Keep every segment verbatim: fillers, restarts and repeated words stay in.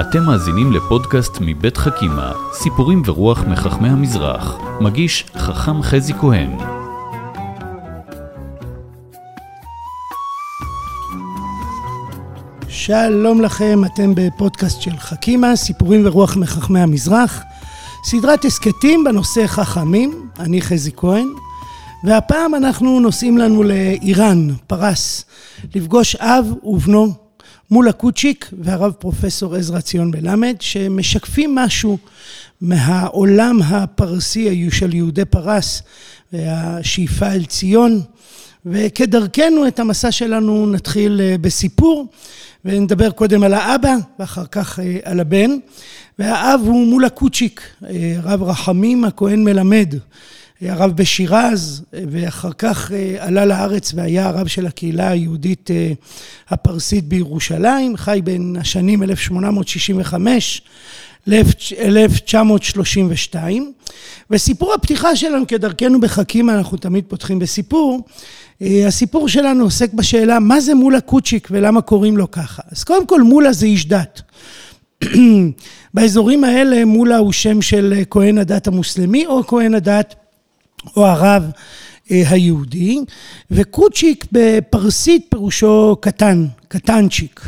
אתם מאזינים לפודקאסט מבית חכימה, סיפורים ורוח מחכמי המזרח. מגיש חכם חזי כהן. שלום לכם, אתם בפודקאסט של חכימה, סיפורים ורוח מחכמי המזרח. סדרת הסקטים בנושא חכמים, אני חזי כהן. והפעם אנחנו נוסעים לנו לאיראן, פרס, לפגוש אב ובנו, מולה קוצ'יק והרב פרופסור עזרא ציון מלמד, שמשקפים משהו מהעולם הפרסי של יהודי פרס והשאיפה אל ציון. וכדרכנו את המסע שלנו נתחיל בסיפור, ונדבר קודם על האבא ואחר כך על הבן. והאב הוא מולה קוצ'יק, רב רחמים הכהן מלמד, הרב בשירז, ואחר כך עלה לארץ והיה הרב של הקהילה היהודית הפרסית בירושלים, חי בין השנים אלף שמונה מאות שישים וחמש ל-אלף תשע מאות שלושים ושתיים, וסיפור הפתיחה שלנו, כדרכנו בחכימה, אנחנו תמיד פותחים בסיפור, הסיפור שלנו עוסק בשאלה, מה זה מולה קוצ'יק ולמה קוראים לו ככה? אז קודם כל מולה זה איש דת. באזורים האלה מולה הוא שם של כהן הדת המוסלמי או כהן הדת או הרב היהודי, וקוצ'יק בפרסית פירושו קטן, קטנצ'יק.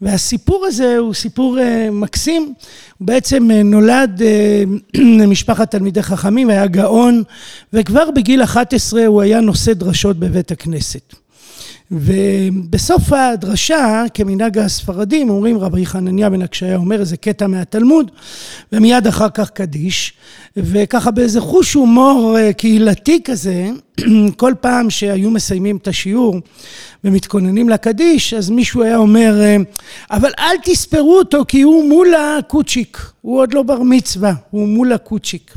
והסיפור הזה הוא סיפור מקסים, הוא בעצם נולד למשפחת תלמידי חכמים, היה גאון, וכבר בגיל אחת עשרה הוא היה נושא דרשות בבית הכנסת. ובסוף הדרשה, כמנהג הספרדים, אומרים רבי חנניה בן הקשיה אומר איזה קטע מהתלמוד, ומיד אחר כך קדיש, וככה באיזה חוש הומור קהילתי כזה, כל פעם שהיו מסיימים את השיעור ומתכוננים לקדיש, אז מישהו היה אומר, אבל אל תספרו אותו כי הוא מולה קוצ'יק, הוא עוד לא בר מצווה, הוא מולה קוצ'יק.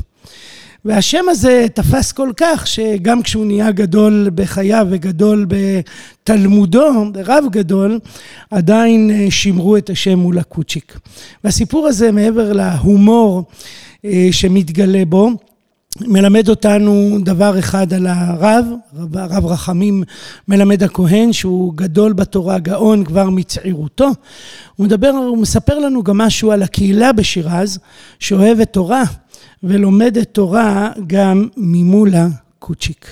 והשם הזה תפס כל כך שגם כשהוא נהיה גדול בחייו וגדול בתלמודו, רב גדול, עדיין שימרו את השם מולה קוצ'יק. והסיפור הזה מעבר להומור שמתגלה בו, מלמד אותנו דבר אחד על הרב, הרב רחמים מלמד הכהן, שהוא גדול בתורה, גאון כבר מצעירותו. הוא מדבר, הוא מספר לנו גם משהו על הקהילה בשירז, שאוהבת תורה, ולומדת תורה גם ממולה קוצ'יק.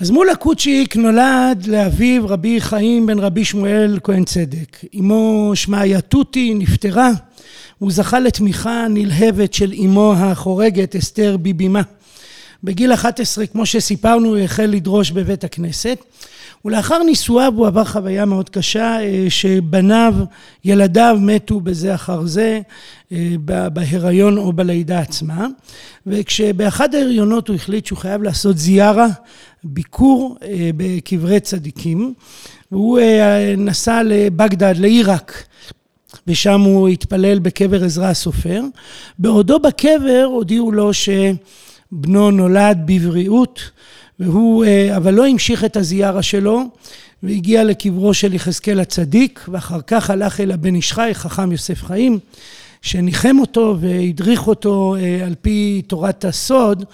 אז מולה קוצ'יק נולד לאביו רבי חיים בן רבי שמואל כהן צדק. אמו שמה יתותי נפטרה, הוא זכה לתמיכה נלהבת של אמו החורגת אסתר ביבימה. בגיל אחת עשרה, כמו שסיפרנו, הוא החל לדרוש בבית הכנסת, ולאחר נישואיו הוא עבר חוויה מאוד קשה, שבניו, ילדיו מתו בזה אחר זה, בהיריון או בלידה עצמה, וכשבאחד ההיריונות הוא החליט שהוא חייב לעשות זיארה, ביקור בקברי צדיקים, והוא נסע לבגדד, לעיראק, ושם הוא התפלל בקבר עזרא הסופר. בעודו בקבר הודיעו לו שבנו נולד בבריאות, והוא, אבל לא המשיך את הזיארה שלו, והגיע לקברו של יחזקאל הצדיק, ואחר כך הלך אל הבן איש חי, חכם יוסף חיים, שניחם אותו והדריך אותו על פי תורת הסוד,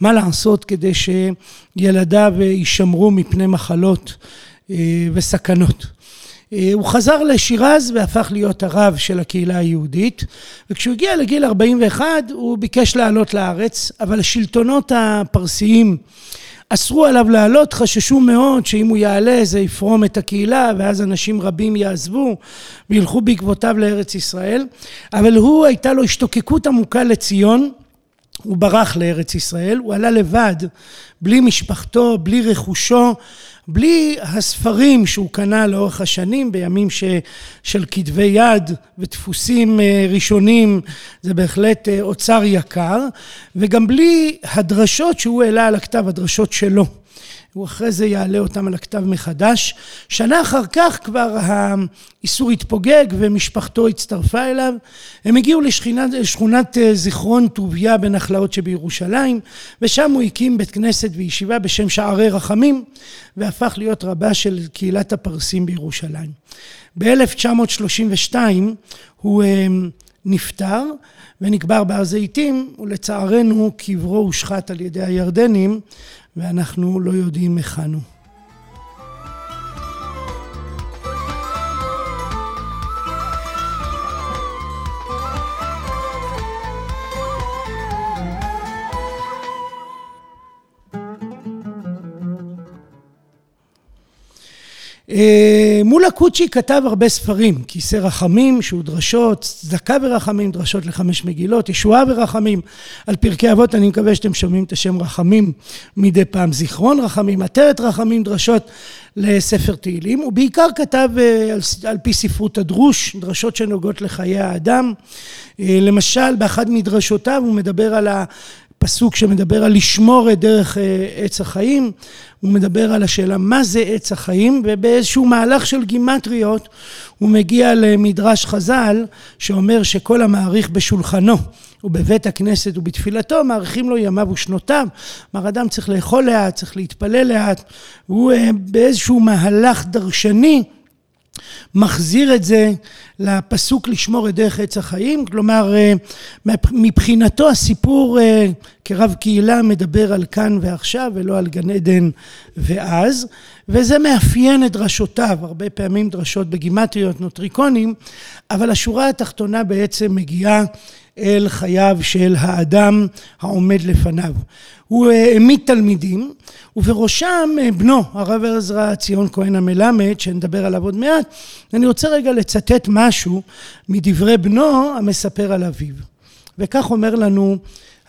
מה לעשות כדי שילדיו יישמרו מפני מחלות וסכנות. הוא חזר לשירז והפך להיות הרב של הקהילה היהודית, וכשהוא הגיע לגיל ארבעים ואחת הוא ביקש לעלות לארץ, אבל השלטונות הפרסיים אסרו עליו לעלות, חששו מאוד שאם הוא יעלה זה יפרום את הקהילה, ואז אנשים רבים יעזבו וילכו בעקבותיו לארץ ישראל, אבל הוא הייתה לו השתוקקות עמוקה לציון, הוא ברח לארץ ישראל, הוא עלה לבד, בלי משפחתו, בלי רכושו, בלי הספרים שהוא קנה לאורך השנים, בימים ש, של כתבי יד ודפוסים ראשונים, זה בהחלט אוצר יקר, וגם בלי הדרשות שהוא העלה על הכתב, הדרשות שלו. הוא אחרי זה יעלה אותם על הכתב מחדש. שנה אחר כך כבר האיסור התפוגג ומשפחתו הצטרפה אליו. הם הגיעו לשכונת זיכרון טוביה בנחלאות שבירושלים, ושם הוא הקים בית כנסת וישיבה בשם שערי רחמים, והפך להיות רבה של קהילת הפרסים בירושלים. ב-אלף תשע מאות שלושים ושתיים הוא נפטר ונקבר בהר זיתים, ולצערנו קברו הושחת על ידי הירדנים, ואנחנו לא יודעים היכן הוא. מולה קוצ'י כתב הרבה ספרים, כיסא רחמים, שהוא דרשות, צדקה ורחמים, דרשות לחמש מגילות, ישועה ורחמים. על פרקי אבות אני מקווה שאתם שומעים את השם רחמים מדי פעם, זיכרון רחמים, עטרת רחמים, דרשות לספר תהילים. הוא בעיקר כתב על, על פי ספרות הדרוש, דרשות שנוגעות לחיי האדם. למשל, באחד מדרשותיו הוא מדבר על ה... פסוק שמדבר על לשמור את דרך עץ החיים, הוא מדבר על השאלה מה זה עץ החיים, ובאיזשהו מהלך של גימטריות הוא מגיע למדרש חז"ל שאומר שכל המעריך בשולחנו ובבית הכנסת ובתפילתו מעריכים לו ימיו ושנותיו. כלומר, אדם צריך לאכול לאט, צריך להתפלל לאט, הוא באיזשהו מהלך דרשני מחזיר את זה לפסוק לשמור את דרך עץ החיים. כלומר, מבחינתו הסיפור כרב קהילה מדבר על כאן ועכשיו ולא על גן עדן ואז, וזה מאפיין את דרשותיו. הרבה פעמים דרשות בגימטריות נוטריקונים, אבל השורה התחתונה בעצם מגיעה אל חייו של האדם העומד לפניו. הוא העמיד תלמידים, ובראשם בנו, הרב עזרא ציון כהן המלמד, שנדבר עליו עוד מעט. אני רוצה רגע לצטט משהו מדברי בנו המספר על אביו. וכך אומר לנו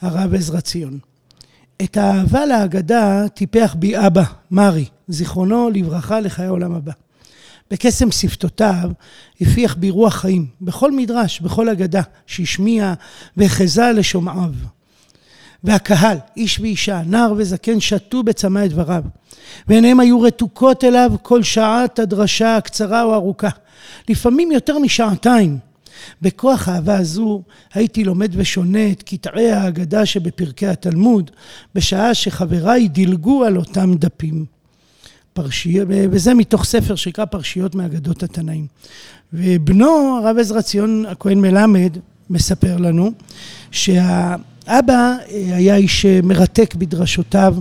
הרב עזרא ציון: את האהבה להגדה טיפח בי אבא, מרי, זיכרונו לברכה לחיי העולם הבא. בקסם שפתותיו הפיח ברוח חיים, בכל מדרש, בכל אגדה שהשמיע והחזה לשומעיו. והקהל, איש ואישה, נער וזקן, שתו בצמא את דבריו, ועיניהם היו רתוקות אליו כל שעת הדרשה הקצרה או ארוכה, לפעמים יותר משעתיים. בכוח האהבה הזו הייתי לומד ושונה את קטעי האגדה שבפרקי התלמוד, בשעה שחבריי דילגו על אותם דפים. פרשיה, וזה מתוך ספר שנקרא פרשיות מאגדות התנאים. ובנו, הרב עזרא ציון הכהן מלמד, מספר לנו שהאבא היה איש מרתק בדרשותיו,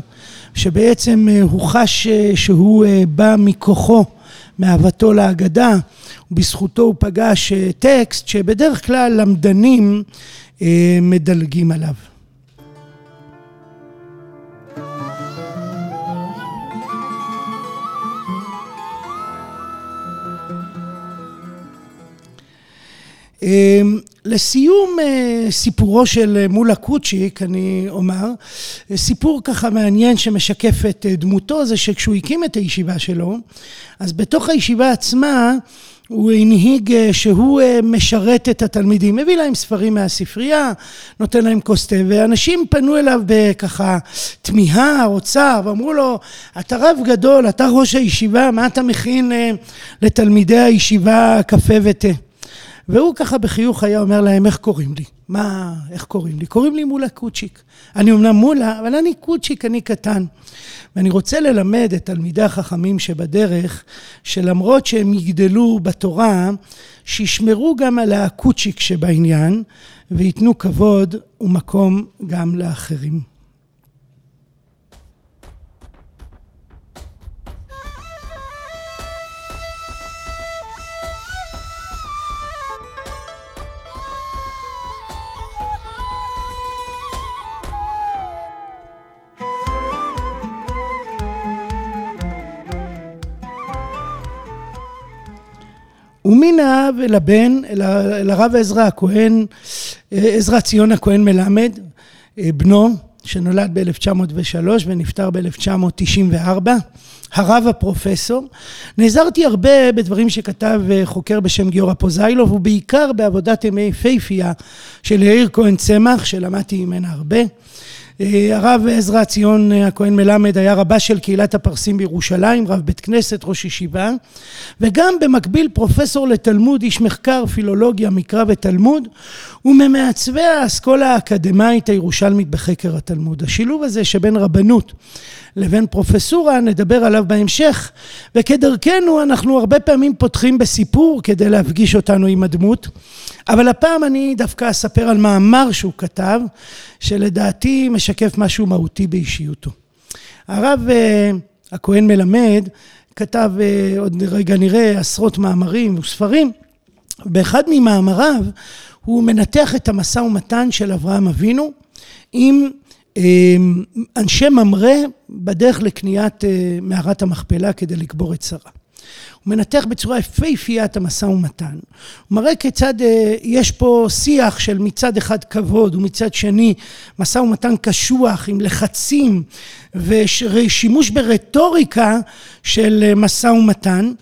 שבעצם הוא חש שהוא בא מכוחו, מאהבתו להגדה, ובזכותו הוא פגש טקסט שבדרך כלל למדנים מדלגים עליו. לסיום סיפורו של מולה קוצ'יק, אני אומר, סיפור ככה מעניין שמשקף את דמותו, זה שכשהוא הקים את הישיבה שלו, אז בתוך הישיבה עצמה הוא הנהיג שהוא משרת את התלמידים, הביא להם ספרים מהספרייה, נותן להם קוסטה, ואנשים פנו אליו בככה תמיהה, רוצה, ואמרו לו, אתה רב גדול, אתה ראש הישיבה, מה אתה מכין לתלמידי הישיבה קפה ותה? והוא ככה בחיוך היה אומר להם, איך קוראים לי? מה, איך קוראים לי? קוראים לי מולה קוצ'יק. אני אומנם מולה, אבל אני קוצ'יק, אני קטן. ואני רוצה ללמד את תלמידי החכמים שבדרך, שלמרות שהם יגדלו בתורה, שישמרו גם על הקוצ'יק שבעניין, ויתנו כבוד ומקום גם לאחרים. ומן האב אל הבן, אל הרב עזרא הכהן, עזרא ציון הכהן מלמד, בנו, שנולד ב-אלף תשע מאות ושלוש ונפטר ב-אלף תשע מאות תשעים וארבע, הרב הפרופסור. נעזרתי הרבה בדברים שכתב חוקר בשם גיורא פוזיילוב, ובעיקר בעבודת ימי פייפיה של יאיר כהן צמח, שלמדתי ממנה הרבה. הרב עזרא ציון הכהן מלמד היה רבה של קהילת הפרסים בירושלים, רב בית כנסת, ראש ישיבה, וגם במקביל פרופסור לתלמוד, איש מחקר, פילולוגיה, מקרא ותלמוד, וממעצבי האסכולה האקדמית הירושלמית בחקר התלמוד. השילוב הזה שבין רבנות לבין פרופסורה נדבר עליו בהמשך, וכדרכנו אנחנו הרבה פעמים פותחים בסיפור כדי להפגיש אותנו עם הדמות, אבל הפעם אני דווקא אספר על מאמר שהוא כתב, שלדעתי משקף משהו מהותי באישיותו. הרב הכהן מלמד כתב, עוד רגע נראה, עשרות מאמרים וספרים. באחד ממאמריו הוא מנתח את המשא ומתן של אברהם אבינו עם אנשי ממרא בדרך לקניית מערת המכפלה כדי לקבור את שרה. הוא מנתח בצורה יפהפייה את המשא ומתן. הוא מראה כיצד יש פה שיח של מצד אחד כבוד ומצד שני משא ומתן קשוח עם לחצים ושימוש ברטוריקה של משא ומתן.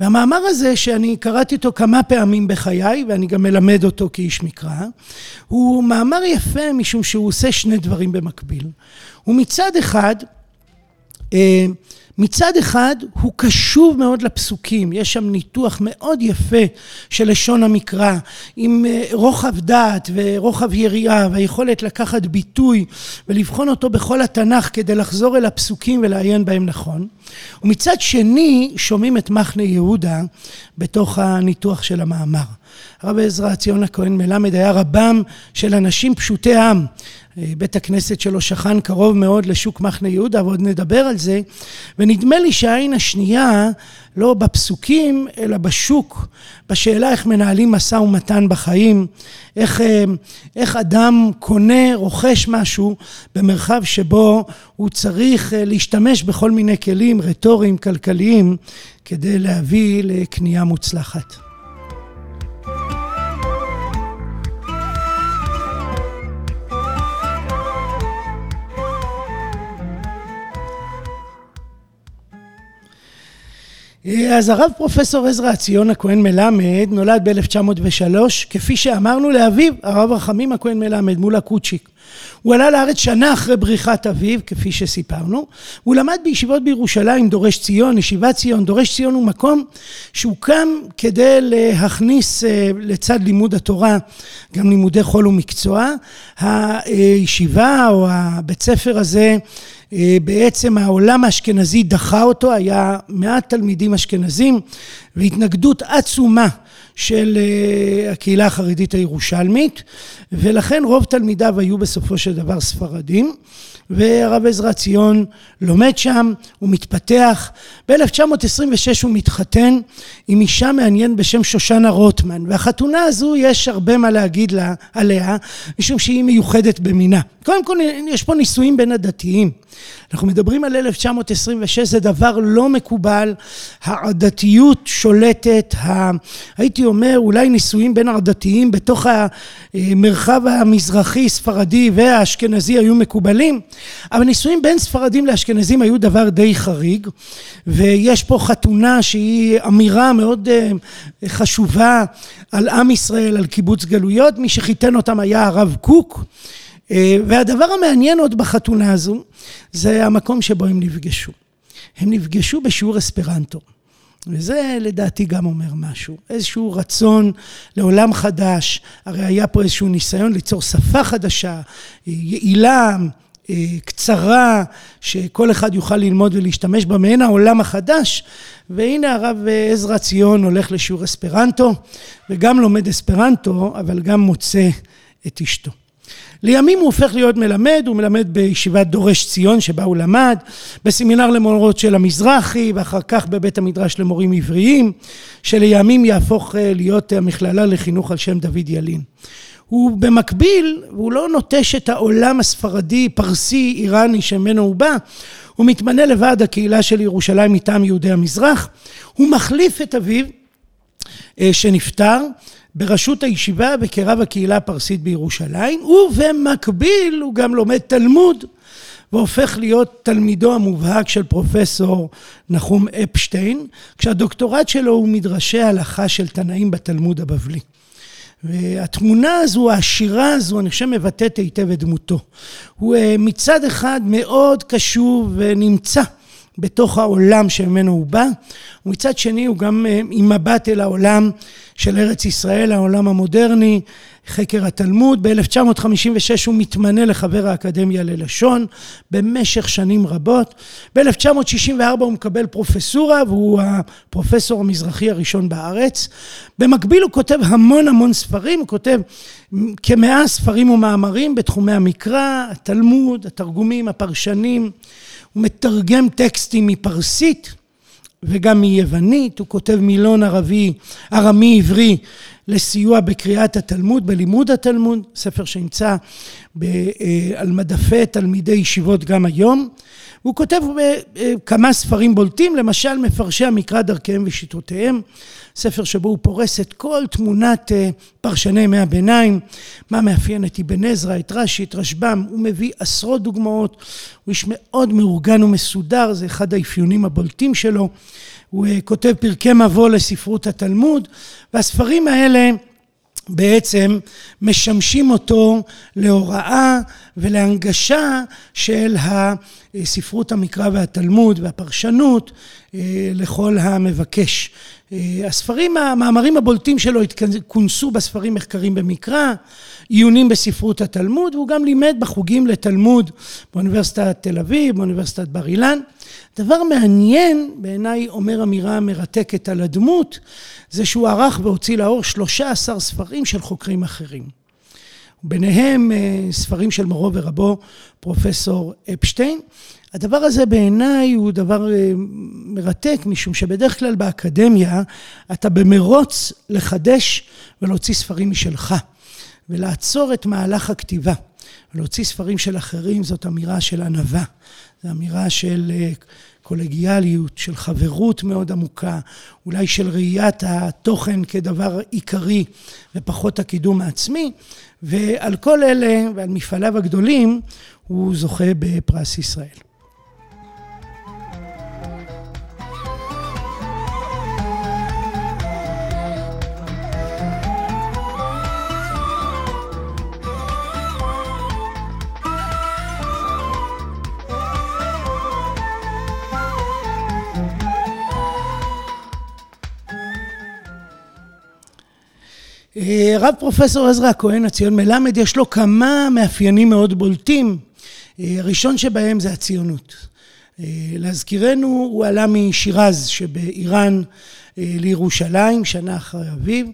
והמאמר הזה שאני קראתי אותו כמה פעמים בחיי ואני גם מלמד אותו כאיש מקרא, הוא מאמר יפה משום שהוא עושה שני דברים במקביל. ומצד אחד מצד אחד הוא קשוב מאוד לפסוקים, יש שם ניתוח מאוד יפה של לשון המקרא, עם רוחב דעת ורוחב יריעה והיכולת לקחת ביטוי ולבחון אותו בכל התנ"ך כדי לחזור אל הפסוקים ולעיין בהם נכון. ומצד שני שומעים את מחנה יהודה בתוך הניתוח של המאמר. הרב עזרא ציון הכהן מלמד היה רבם של אנשים פשוטי עם. בית הכנסת שלו שכן קרוב מאוד לשוק מחנה יהודה, ועוד נדבר על זה, ונדמה לי שהעין השנייה לא בפסוקים אלא בשוק, בשאלה איך מנהלים משא ומתן בחיים, איך איך אדם קונה, רוכש משהו במרחב שבו הוא צריך להשתמש בכל מיני כלים רטוריים, כלכליים, כדי להביא לקנייה מוצלחת. אז הרב פרופסור עזרא ציון הכהן מלמד נולד ב-אלף תשע מאות ושלוש, כפי שאמרנו, לאביו, הרב רחמים הכהן מלמד, מולה קוצ'יק. הוא עלה לארץ שנה אחרי בריחת אביו, כפי שסיפרנו. הוא למד בישיבות בירושלים, דורש ציון, ישיבת ציון. דורש ציון הוא מקום שהוקם כדי להכניס לצד לימוד התורה גם לימודי חול ומקצוע. הישיבה או הבית ספר הזה, בעצם העולם האשכנזי דחה אותו, היה מעט תלמידים אשכנזים, והתנגדות עצומה של הקהילה החרדית הירושלמית, ולכן רוב תלמידיו היו בסופו של דבר ספרדים, והרב עזרא ציון לומד שם, הוא מתפתח. ב-אלף תשע מאות עשרים ושש הוא מתחתן עם אישה מעניין בשם שושנה רוטמן, והחתונה הזו יש הרבה מה להגיד לה, עליה, משום שהיא מיוחדת במינה. קודם כל יש פה נישואים בין הדתיים. אנחנו מדברים על אלף תשע מאות עשרים ושש, זה דבר לא מקובל, העדתיות שולטת, ה... הייתי אומר אולי נישואים בין העדתיים בתוך המרחב המזרחי, ספרדי והאשכנזי היו מקובלים, אבל נישואים בין ספרדים לאשכנזים היו דבר די חריג, ויש פה חתונה שהיא אמירה מאוד חשובה על עם ישראל, על קיבוץ גלויות, מי שחיתן אותם היה הרב קוק, והדבר המעניין עוד בחתונה הזו, זה המקום שבו הם נפגשו. הם נפגשו בשיעור אספרנטו. וזה לדעתי גם אומר משהו. איזשהו רצון לעולם חדש, הרי היה פה איזשהו ניסיון ליצור שפה חדשה, יעילה, קצרה, שכל אחד יוכל ללמוד ולהשתמש בה מעין העולם החדש. והנה הרב עזרא ציון הולך לשיעור אספרנטו, וגם לומד אספרנטו, אבל גם מוצא את אשתו. לימים הוא הופך להיות מלמד, הוא מלמד בישיבת דורש ציון שבה הוא למד, בסמינר למורות של המזרחי, ואחר כך בבית המדרש למורים עבריים, שלימים יהפוך להיות המכללה לחינוך על שם דוד ילין. הוא במקביל, הוא לא נוטש את העולם הספרדי, פרסי, איראני שמנו הוא בא, הוא מתמנה לוועד הקהילה של ירושלים מטעם יהודי המזרח, הוא מחליף את אביו שנפטר, בראשות הישיבה וקרב הקהילה הפרסית בירושלים, ובמקביל הוא גם לומד תלמוד, והופך להיות תלמידו המובהק של פרופסור נחום אפשטיין, כשהדוקטורט שלו הוא מדרשי הלכה של תנאים בתלמוד הבבלי. והתמונה הזו, השירה הזו, אני חושב מבטאת היטב את דמותו. הוא מצד אחד מאוד קשוב ונמצא בתוך העולם שממנו הוא בא, ומצד שני הוא גם עם מבט אל העולם של ארץ ישראל, העולם המודרני, חקר התלמוד. ב-אלף תשע מאות חמישים ושש הוא מתמנה לחבר האקדמיה ללשון במשך שנים רבות. ב-אלף תשע מאות שישים וארבע הוא מקבל פרופסורה, והוא הפרופסור המזרחי הראשון בארץ. במקביל הוא כותב המון המון ספרים, הוא כותב כמאה ספרים ומאמרים בתחומי המקרא, התלמוד, התרגומים, הפרשנים. הוא מתרגם טקסטים מפרסית וגם מיוונית, הוא כותב מילון ערבי, ארמי עברי, לסיוע בקריאת התלמוד, בלימוד התלמוד, ספר שנמצא ב, על מדפי תלמידי ישיבות גם היום. הוא כותב כמה ספרים בולטים, למשל מפרשי המקרא דרכיהם ושיטותיהם, ספר שבו הוא פורס את כל תמונת פרשני ימי הביניים, מה מאפיין את אבן עזרא, את רש"י, את רשב"ם, הוא מביא עשרות דוגמאות, הוא איש מאוד מאורגן ומסודר, זה אחד האפיונים הבולטים שלו, הוא כותב פרקי מבוא לספרות התלמוד, והספרים האלה בעצם משמשים אותו להוראה ולהנגשה של הספרות המקרא והתלמוד והפרשנות לכל המבקש. הספרים, המאמרים הבולטים שלו התכונסו בספרים מחקרים במקרא, עיונים בספרות התלמוד, והוא גם לימד בחוגים לתלמוד באוניברסיטת תל אביב, באוניברסיטת בר אילן. דבר מעניין, בעיניי אומר אמירה מרתקת על הדמות, זה שהוא ערך והוציא לאור שלושה עשר ספרים של חוקרים אחרים. ביניהם ספרים של מורו ורבו, פרופסור אפשטיין. הדבר הזה בעיניי הוא דבר מרתק, משום שבדרך כלל באקדמיה אתה במרוץ לחדש ולהוציא ספרים משלך, ולעצור את מהלך הכתיבה. ולהוציא ספרים של אחרים זאת אמירה של ענווה, זו אמירה של קולגיאליות, של חברות מאוד עמוקה, אולי של ראיית התוכן כדבר עיקרי ופחות הקידום העצמי, ועל כל אלה ועל מפעליו הגדולים הוא זוכה בפרס ישראל. רב פרופסור עזרא כהן הציון מלמד, יש לו כמה מאפיינים מאוד בולטים. הראשון שבהם זה הציונות. להזכירנו, הוא עלה משירז שבאיראן לירושלים, שנה אחרי אביו,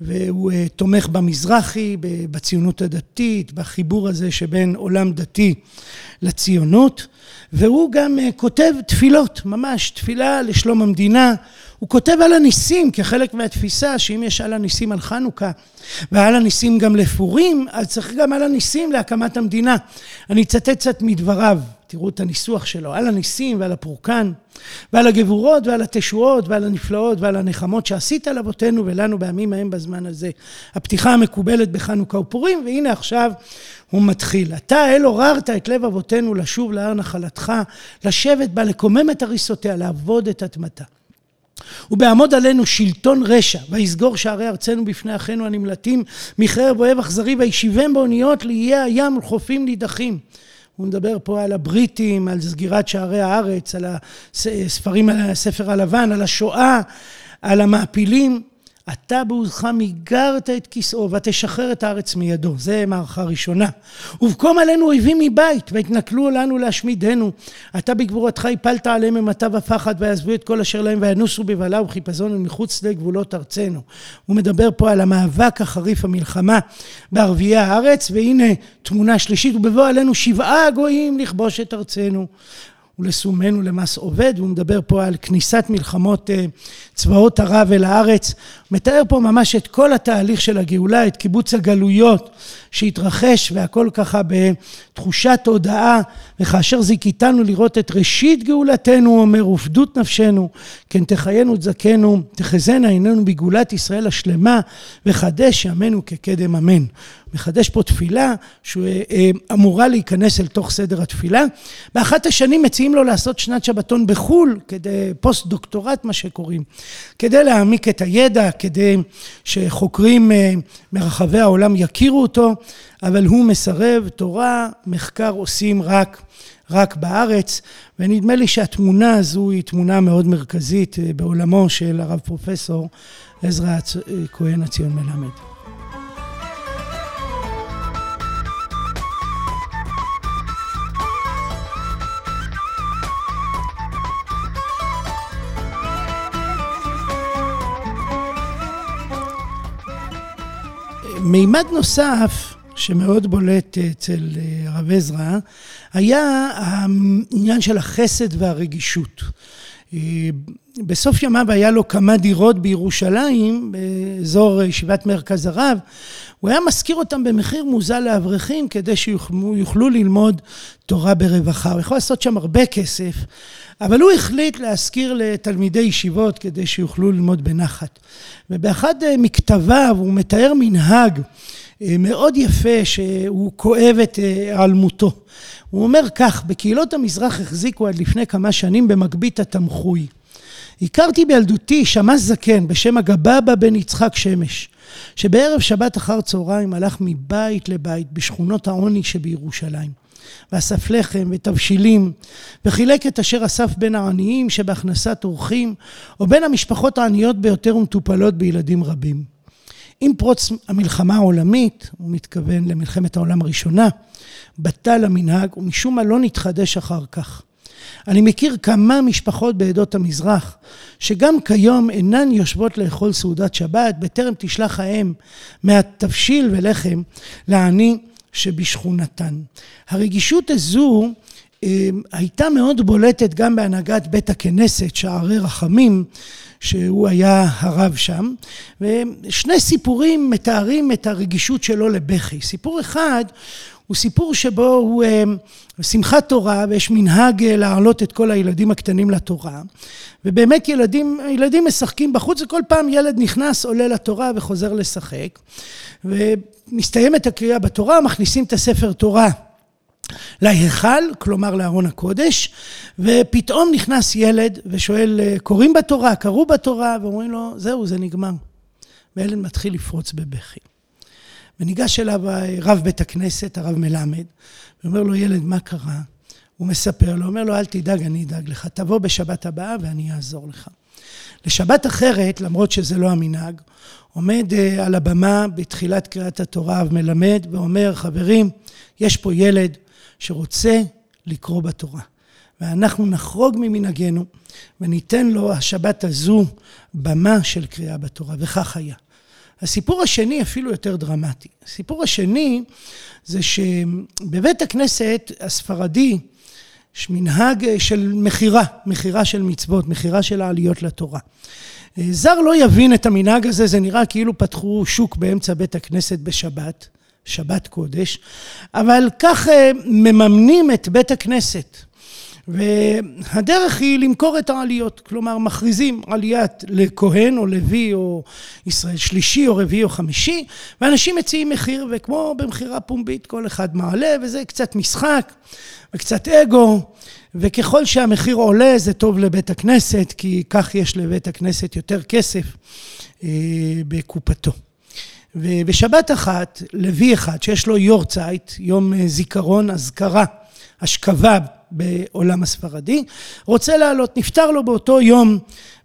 והוא תומך במזרחי, בציונות הדתית, בחיבור הזה שבין עולם דתי לציונות, והוא גם כותב תפילות, ממש תפילה לשלום המדינה. הוא כותב על הניסים כחלק מהתפיסה שאם יש על הניסים על חנוכה ועל הניסים גם לפורים, אז צריך גם על הניסים להקמת המדינה. אני אצטט קצת מדבריו, תראו את הניסוח שלו, על הניסים ועל הפורקן ועל הגבורות ועל התשועות ועל הנפלאות ועל הנחמות שעשית על אבותינו ולנו בימים ההם בזמן הזה. הפתיחה המקובלת בחנוכה ופורים, והנה עכשיו הוא מתחיל. אתה אל עוררת את לב אבותינו לשוב להר נחלתך, לשבת בה, לקומם את הריסותיה, לעבוד את אדמתה. ובעמוד עלינו שלטון רשע, ויסגור שערי ארצנו בפני אחינו הנמלטים, מחרב ואוהב אכזרי, וישיבם באוניות לאיי הים ולחופים נידחים. הוא מדבר פה על הבריטים, על סגירת שערי הארץ, על הספרים, על הספר הלבן, על השואה, על המעפילים. אתה בעוזך מיגרת את כיסאו, ותשחרר את הארץ מידו. זה מערכה ראשונה. ובקום עלינו אויבים מבית, והתנכלו לנו להשמידנו. אתה בגבורתך היפלת עליהם ממתה ופחד, ויעזבו את כל אשר להם, וינוסו בבלה וחיפזון מחוץ לגבולות ארצנו. הוא מדבר פה על המאבק החריף, המלחמה בערביי הארץ, והנה תמונה שלישית, ובבוא עלינו שבעה גויים לכבוש את ארצנו. ולסומנו למס עובד, והוא מדבר פה על כניסת מלחמות צבאות ערב אל הארץ, מתאר פה ממש את כל התהליך של הגאולה, את קיבוץ הגלויות שהתרחש, והכל ככה בתחושת הודאה, וכאשר זיכיתנו לראות את ראשית גאולתנו, אומר עובדות נפשנו, כן תחיינו את זקנו, תחזנה עינינו בגאולת ישראל השלמה, וחדש ימינו כקדם אמן. מחדש פה תפילה שאמורה להיכנס אל תוך סדר התפילה. באחת השנים מציעים לו לעשות שנת שבתון בחול, כדי פוסט דוקטורט מה שקוראים, כדי להעמיק את הידע, כדי שחוקרים מרחבי העולם יכירו אותו, אבל הוא מסרב. תורה, מחקר עושים רק, רק בארץ, ונדמה לי שהתמונה הזו היא תמונה מאוד מרכזית בעולמו של הרב פרופסור עזרא כהן הציון מלמד. מימד נוסף שמאוד בולט אצל הרב עזרא היה העניין של החסד והרגישות. בסוף ימיו היה לו כמה דירות בירושלים, באזור ישיבת מרכז הרב. הוא היה מזכיר אותם במחיר מוזל לאברכים כדי שיוכלו ללמוד תורה ברווחה. הוא יכול לעשות שם הרבה כסף, אבל הוא החליט להזכיר לתלמידי ישיבות כדי שיוכלו ללמוד בנחת. ובאחד מכתביו הוא מתאר מנהג מאוד יפה שהוא כואב את העלמותו. הוא אומר כך: בקהילות המזרח החזיקו עד לפני כמה שנים במקבית התמחוי. הכרתי בילדותי שמש זקן בשם הגבאבא בן יצחק שמש, שבערב שבת אחר צהריים הלך מבית לבית בשכונות העוני שבירושלים, ואסף לחם ותבשילים, וחילק את אשר אסף בין העניים שבהכנסת אורחים, או בין המשפחות העניות ביותר ומטופלות בילדים רבים. עם פרוץ המלחמה העולמית, הוא מתכוון למלחמת העולם הראשונה, בטל המנהג ומשום מה לא נתחדש אחר כך. אני מכיר כמה משפחות בעדות המזרח, שגם כיום אינן יושבות לאכול סעודת שבת, בטרם תשלח האם מהתבשיל ולחם לעני שבשכונתן. הרגישות הזו הייתה מאוד בולטת גם בהנהגת בית הכנסת, שערי רחמים, שהוא היה הרב שם, ושני סיפורים מתארים את הרגישות שלו לבכי. סיפור אחד הוא סיפור שבו הוא שמחת תורה, ויש מנהג להעלות את כל הילדים הקטנים לתורה, ובאמת ילדים, ילדים משחקים בחוץ, וכל פעם ילד נכנס, עולה לתורה וחוזר לשחק, ומסתיימת הקריאה בתורה, מכניסים את הספר תורה להיכל, כלומר לארון הקודש, ופתאום נכנס ילד ושואל, קוראים בתורה, קראו בתורה, ואומרים לו, זהו, זה נגמר. והילד מתחיל לפרוץ בבכי. וניגש אליו רב בית הכנסת, הרב מלמד, ואומר לו, ילד, מה קרה? הוא מספר לו, אומר לו, אל תדאג, אני אדאג לך, תבוא בשבת הבאה ואני אעזור לך. לשבת אחרת, למרות שזה לא המנהג, עומד על הבמה בתחילת קריאת התורה, הרב מלמד, ואומר, חברים, יש פה ילד שרוצה לקרוא בתורה, ואנחנו נחרוג ממנהגנו וניתן לו השבת הזו במה של קריאה בתורה, וכך היה. הסיפור השני אפילו יותר דרמטי. הסיפור השני זה שבבית הכנסת הספרדי יש מנהג של מחירה, מחירה של מצוות, מחירה של העליות לתורה. זר לא יבין את המנהג הזה, זה נראה כאילו פתחו שוק באמצע בית הכנסת בשבת, שבת קודש, אבל כך מממנים את בית הכנסת. והדרך היא למכור את העליות, כלומר מכריזים עליית לכהן או לוי או ישראל שלישי או רביעי או חמישי, ואנשים מציעים מחיר, וכמו במחירה פומבית כל אחד מעלה, וזה קצת משחק וקצת אגו, וככל שהמחיר עולה זה טוב לבית הכנסת, כי כך יש לבית הכנסת יותר כסף בקופתו. ובשבת אחת, לוי אחד, שיש לו יורצייט, יום זיכרון, אזכרה, השכבה בעולם הספרדי, רוצה לעלות, נפטר לו באותו יום,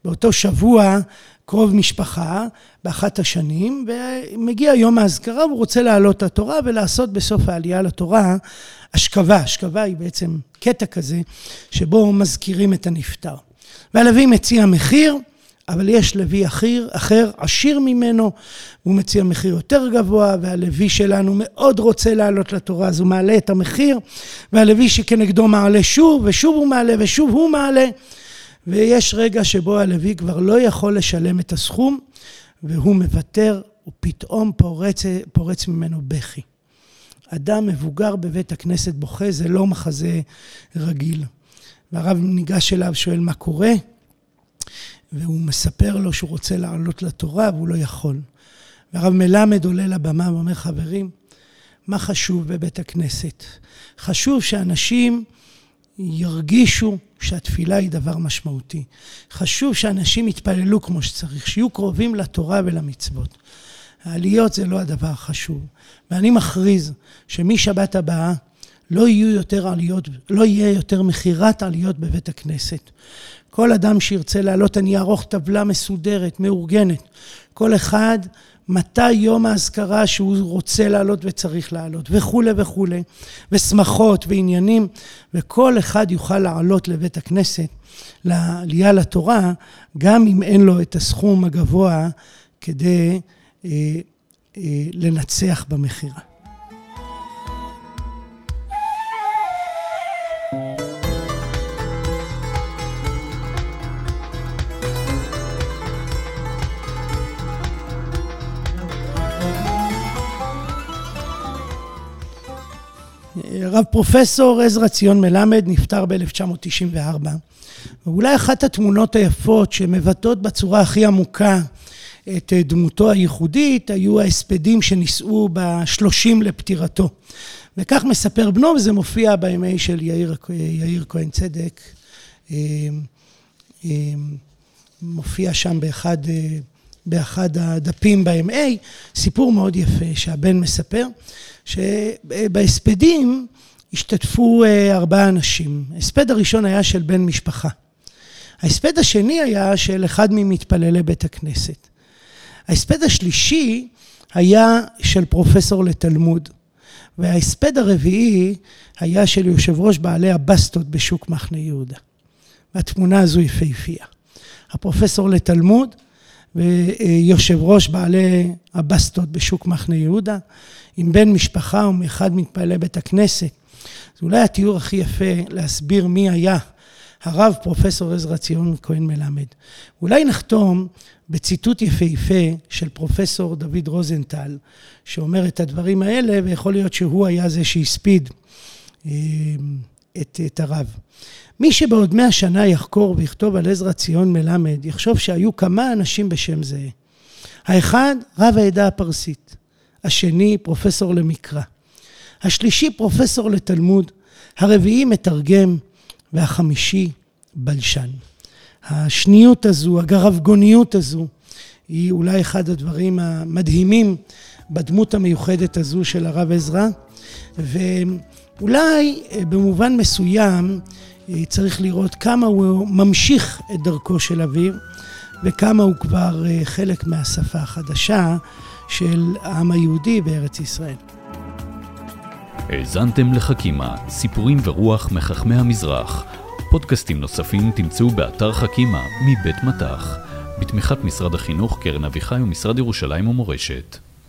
באותו שבוע, קרוב משפחה, באחת השנים, ומגיע יום האזכרה, הוא רוצה לעלות לתורה ולעשות בסוף העלייה לתורה, השכבה, השכבה היא בעצם קטע כזה, שבו מזכירים את הנפטר. והלוי מציע מחיר, אבל יש לוי אחר, אחר עשיר ממנו, הוא מציע מחיר יותר גבוה, והלוי שלנו מאוד רוצה לעלות לתורה, אז הוא מעלה את המחיר, והלוי שכנגדו מעלה שוב, ושוב הוא מעלה, ושוב הוא מעלה, ויש רגע שבו הלוי כבר לא יכול לשלם את הסכום, והוא מוותר, ופתאום פורץ, פורץ ממנו בכי. אדם מבוגר בבית הכנסת בוכה, זה לא מחזה רגיל. והרב ניגש אליו, שואל מה קורה, והוא מספר לו שהוא רוצה לעלות לתורה, והוא לא יכול. והרב מלמד עולה לבמה ואומר, חברים, מה חשוב בבית הכנסת? חשוב שאנשים ירגישו שהתפילה היא דבר משמעותי. חשוב שאנשים יתפללו כמו שצריך, שיהיו קרובים לתורה ולמצוות. העליות זה לא הדבר החשוב. ואני מכריז שמשבת הבאה לא יהיו יותר עליות, לא יהיה יותר מחירת עליות בבית הכנסת. כל אדם שירצה לעלות, אני אערוך טבלה מסודרת, מאורגנת. כל אחד מתי יום ההזכרה שהוא רוצה לעלות וצריך לעלות, וכו' וכו', ושמחות ועניינים, וכל אחד יוכל לעלות לבית הכנסת, לעלייה לתורה, גם אם אין לו את הסכום הגבוה, כדי אה, אה, לנצח במחירה. רב פרופסור עזרא ציון מלמד נפטר ב-אלף תשע מאות תשעים וארבע, ואולי אחת התמונות היפות שמבטאות בצורה הכי עמוקה את דמותו הייחודית, היו ההספדים שנישאו בשלושים לפטירתו. וכך מספר בנו, וזה מופיע בימי של יאיר, יאיר כהן צדק, מופיע שם באחד, באחד הדפים ב-אם איי, סיפור מאוד יפה שהבן מספר, שבהספדים השתתפו ארבעה אנשים. ההספד הראשון היה של בן משפחה. ההספד השני היה של אחד ממתפללי בית הכנסת. ההספד השלישי היה של פרופסור לתלמוד. וההספד הרביעי היה של יושב ראש בעלי הבסטות בשוק מחנה יהודה. והתמונה הזו יפהפייה. הפרופסור לתלמוד, ויושב ראש בעלי הבסטות בשוק מחנה יהודה, עם בן משפחה ומאחד מתפעלי בית הכנסת. זה אולי התיאור הכי יפה להסביר מי היה הרב פרופסור עזרא ציון כהן מלמד. אולי נחתום בציטוט יפהפה של פרופסור דוד רוזנטל, שאומר את הדברים האלה, ויכול להיות שהוא היה זה שהספיד את, את הרב. מי שבעוד מאה שנה יחקור ויכתוב על עזרא ציון מלמד, יחשוב שהיו כמה אנשים בשם זהה. האחד, רב העדה הפרסית. השני, פרופסור למקרא. השלישי, פרופסור לתלמוד. הרביעי, מתרגם. והחמישי, בלשן. השניות הזו, הגרבגוניות הזו, היא אולי אחד הדברים המדהימים בדמות המיוחדת הזו של הרב עזרא. ואולי במובן מסוים צריך לראות כמה הוא ממשיך את דרכו של אביו, וכמה הוא כבר חלק מהשפה החדשה של העם היהודי בארץ ישראל. האזנתם לחכימה, סיפורים ורוח מחכמי המזרח. פודקאסטים נוספים תמצאו באתר חכימה מבית מתח, בתמיכת משרד החינוך, קרן אביחי ומשרד ירושלים ומורשת.